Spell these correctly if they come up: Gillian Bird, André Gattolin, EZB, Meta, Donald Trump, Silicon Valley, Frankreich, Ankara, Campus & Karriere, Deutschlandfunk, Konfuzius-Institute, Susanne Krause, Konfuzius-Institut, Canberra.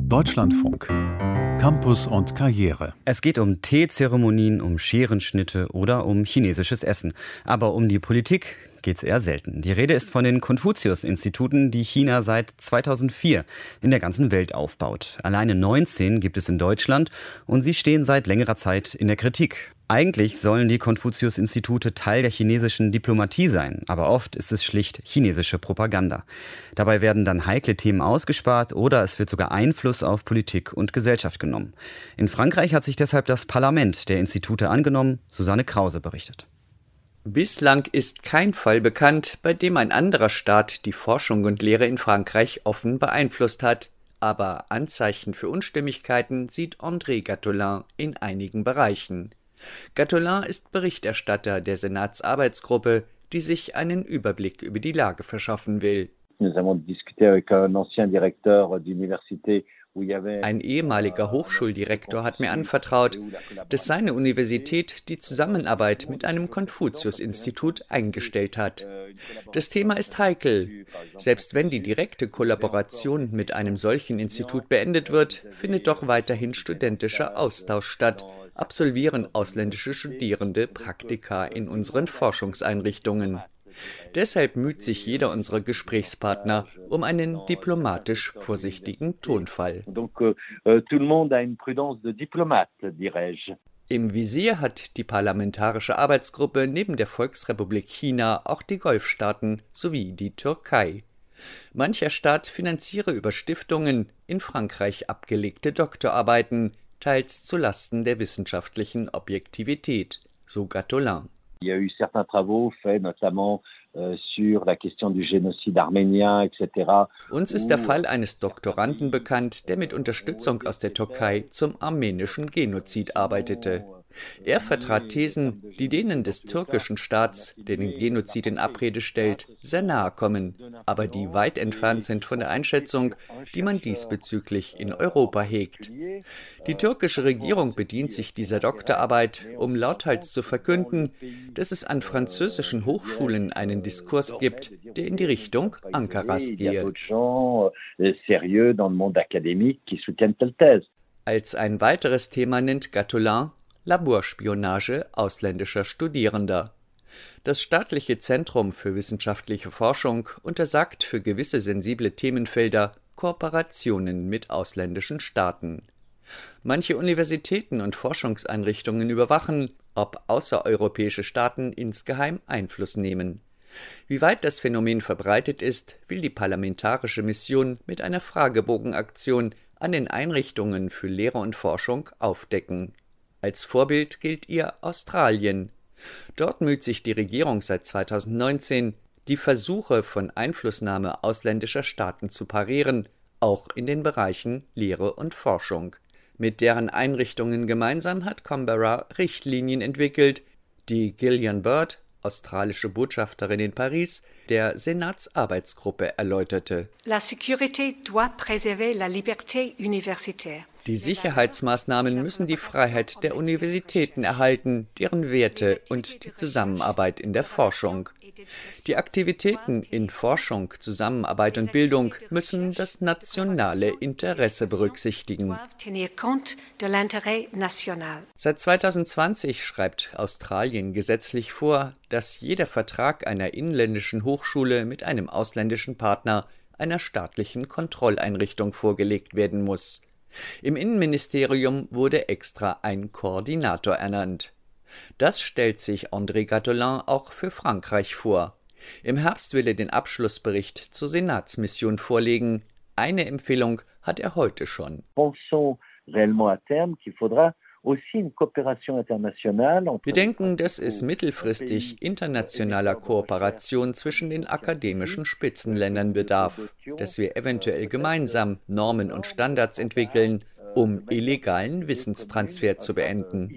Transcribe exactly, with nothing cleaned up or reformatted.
Deutschlandfunk. Campus und Karriere. Es geht um Teezeremonien, um Scherenschnitte oder um chinesisches Essen. Aber um die Politik geht es eher selten. Die Rede ist von den Konfuzius-Instituten, die China seit zweitausendvier in der ganzen Welt aufbaut. Alleine neunzehn gibt es in Deutschland und sie stehen seit längerer Zeit in der Kritik. Eigentlich sollen die Konfuzius-Institute Teil der chinesischen Diplomatie sein, aber oft ist es schlicht chinesische Propaganda. Dabei werden dann heikle Themen ausgespart oder es wird sogar Einfluss auf Politik und Gesellschaft genommen. In Frankreich hat sich deshalb das Parlament der Institute angenommen, Susanne Krause berichtet. Bislang ist kein Fall bekannt, bei dem ein anderer Staat die Forschung und Lehre in Frankreich offen beeinflusst hat. Aber Anzeichen für Unstimmigkeiten sieht André Gattolin in einigen Bereichen. Gattolin ist Berichterstatter der Senatsarbeitsgruppe, die sich einen Überblick über die Lage verschaffen will. Ein ehemaliger Hochschuldirektor hat mir anvertraut, dass seine Universität die Zusammenarbeit mit einem Konfuzius-Institut eingestellt hat. Das Thema ist heikel. Selbst wenn die direkte Kollaboration mit einem solchen Institut beendet wird, findet doch weiterhin studentischer Austausch statt, absolvieren ausländische Studierende Praktika in unseren Forschungseinrichtungen. Deshalb müht sich jeder unserer Gesprächspartner um einen diplomatisch vorsichtigen Tonfall. Im Visier hat die parlamentarische Arbeitsgruppe neben der Volksrepublik China auch die Golfstaaten sowie die Türkei. Mancher Staat finanziere über Stiftungen in Frankreich abgelegte Doktorarbeiten, teils zulasten der wissenschaftlichen Objektivität, so Gattolin. Uns ist der Fall eines Doktoranden bekannt, der mit Unterstützung aus der Türkei zum armenischen Genozid arbeitete. Er vertrat Thesen, die denen des türkischen Staats, der den Genozid in Abrede stellt, sehr nahe kommen, aber die weit entfernt sind von der Einschätzung, die man diesbezüglich in Europa hegt. Die türkische Regierung bedient sich dieser Doktorarbeit, um lauthals zu verkünden, dass es an französischen Hochschulen einen Diskurs gibt, der in die Richtung Ankaras gehe. Als ein weiteres Thema nennt Gattolin Laborspionage ausländischer Studierender. Das staatliche Zentrum für wissenschaftliche Forschung untersagt für gewisse sensible Themenfelder Kooperationen mit ausländischen Staaten. Manche Universitäten und Forschungseinrichtungen überwachen, ob außereuropäische Staaten insgeheim Einfluss nehmen. Wie weit das Phänomen verbreitet ist, will die parlamentarische Mission mit einer Fragebogenaktion an den Einrichtungen für Lehre und Forschung aufdecken. Als Vorbild gilt ihr Australien. Dort müht sich die Regierung seit zweitausendneunzehn, die Versuche von Einflussnahme ausländischer Staaten zu parieren, auch in den Bereichen Lehre und Forschung. Mit deren Einrichtungen gemeinsam hat Canberra Richtlinien entwickelt, die Gillian Bird, australische Botschafterin in Paris, der Senatsarbeitsgruppe erläuterte. La sécurité doit préserver la liberté universitaire. Die Sicherheitsmaßnahmen müssen die Freiheit der Universitäten erhalten, deren Werte und die Zusammenarbeit in der Forschung. Die Aktivitäten in Forschung, Zusammenarbeit und Bildung müssen das nationale Interesse berücksichtigen. Seit zweitausendzwanzig schreibt Australien gesetzlich vor, dass jeder Vertrag einer inländischen Hochschule mit einem ausländischen Partner einer staatlichen Kontrolleinrichtung vorgelegt werden muss. Im Innenministerium wurde extra ein Koordinator ernannt. Das stellt sich André Gattolin auch für Frankreich vor. Im Herbst will er den Abschlussbericht zur Senatsmission vorlegen. Eine Empfehlung hat er heute schon. Wir denken, dass es mittelfristig internationaler Kooperation zwischen den akademischen Spitzenländern bedarf, dass wir eventuell gemeinsam Normen und Standards entwickeln, um illegalen Wissenstransfer zu beenden.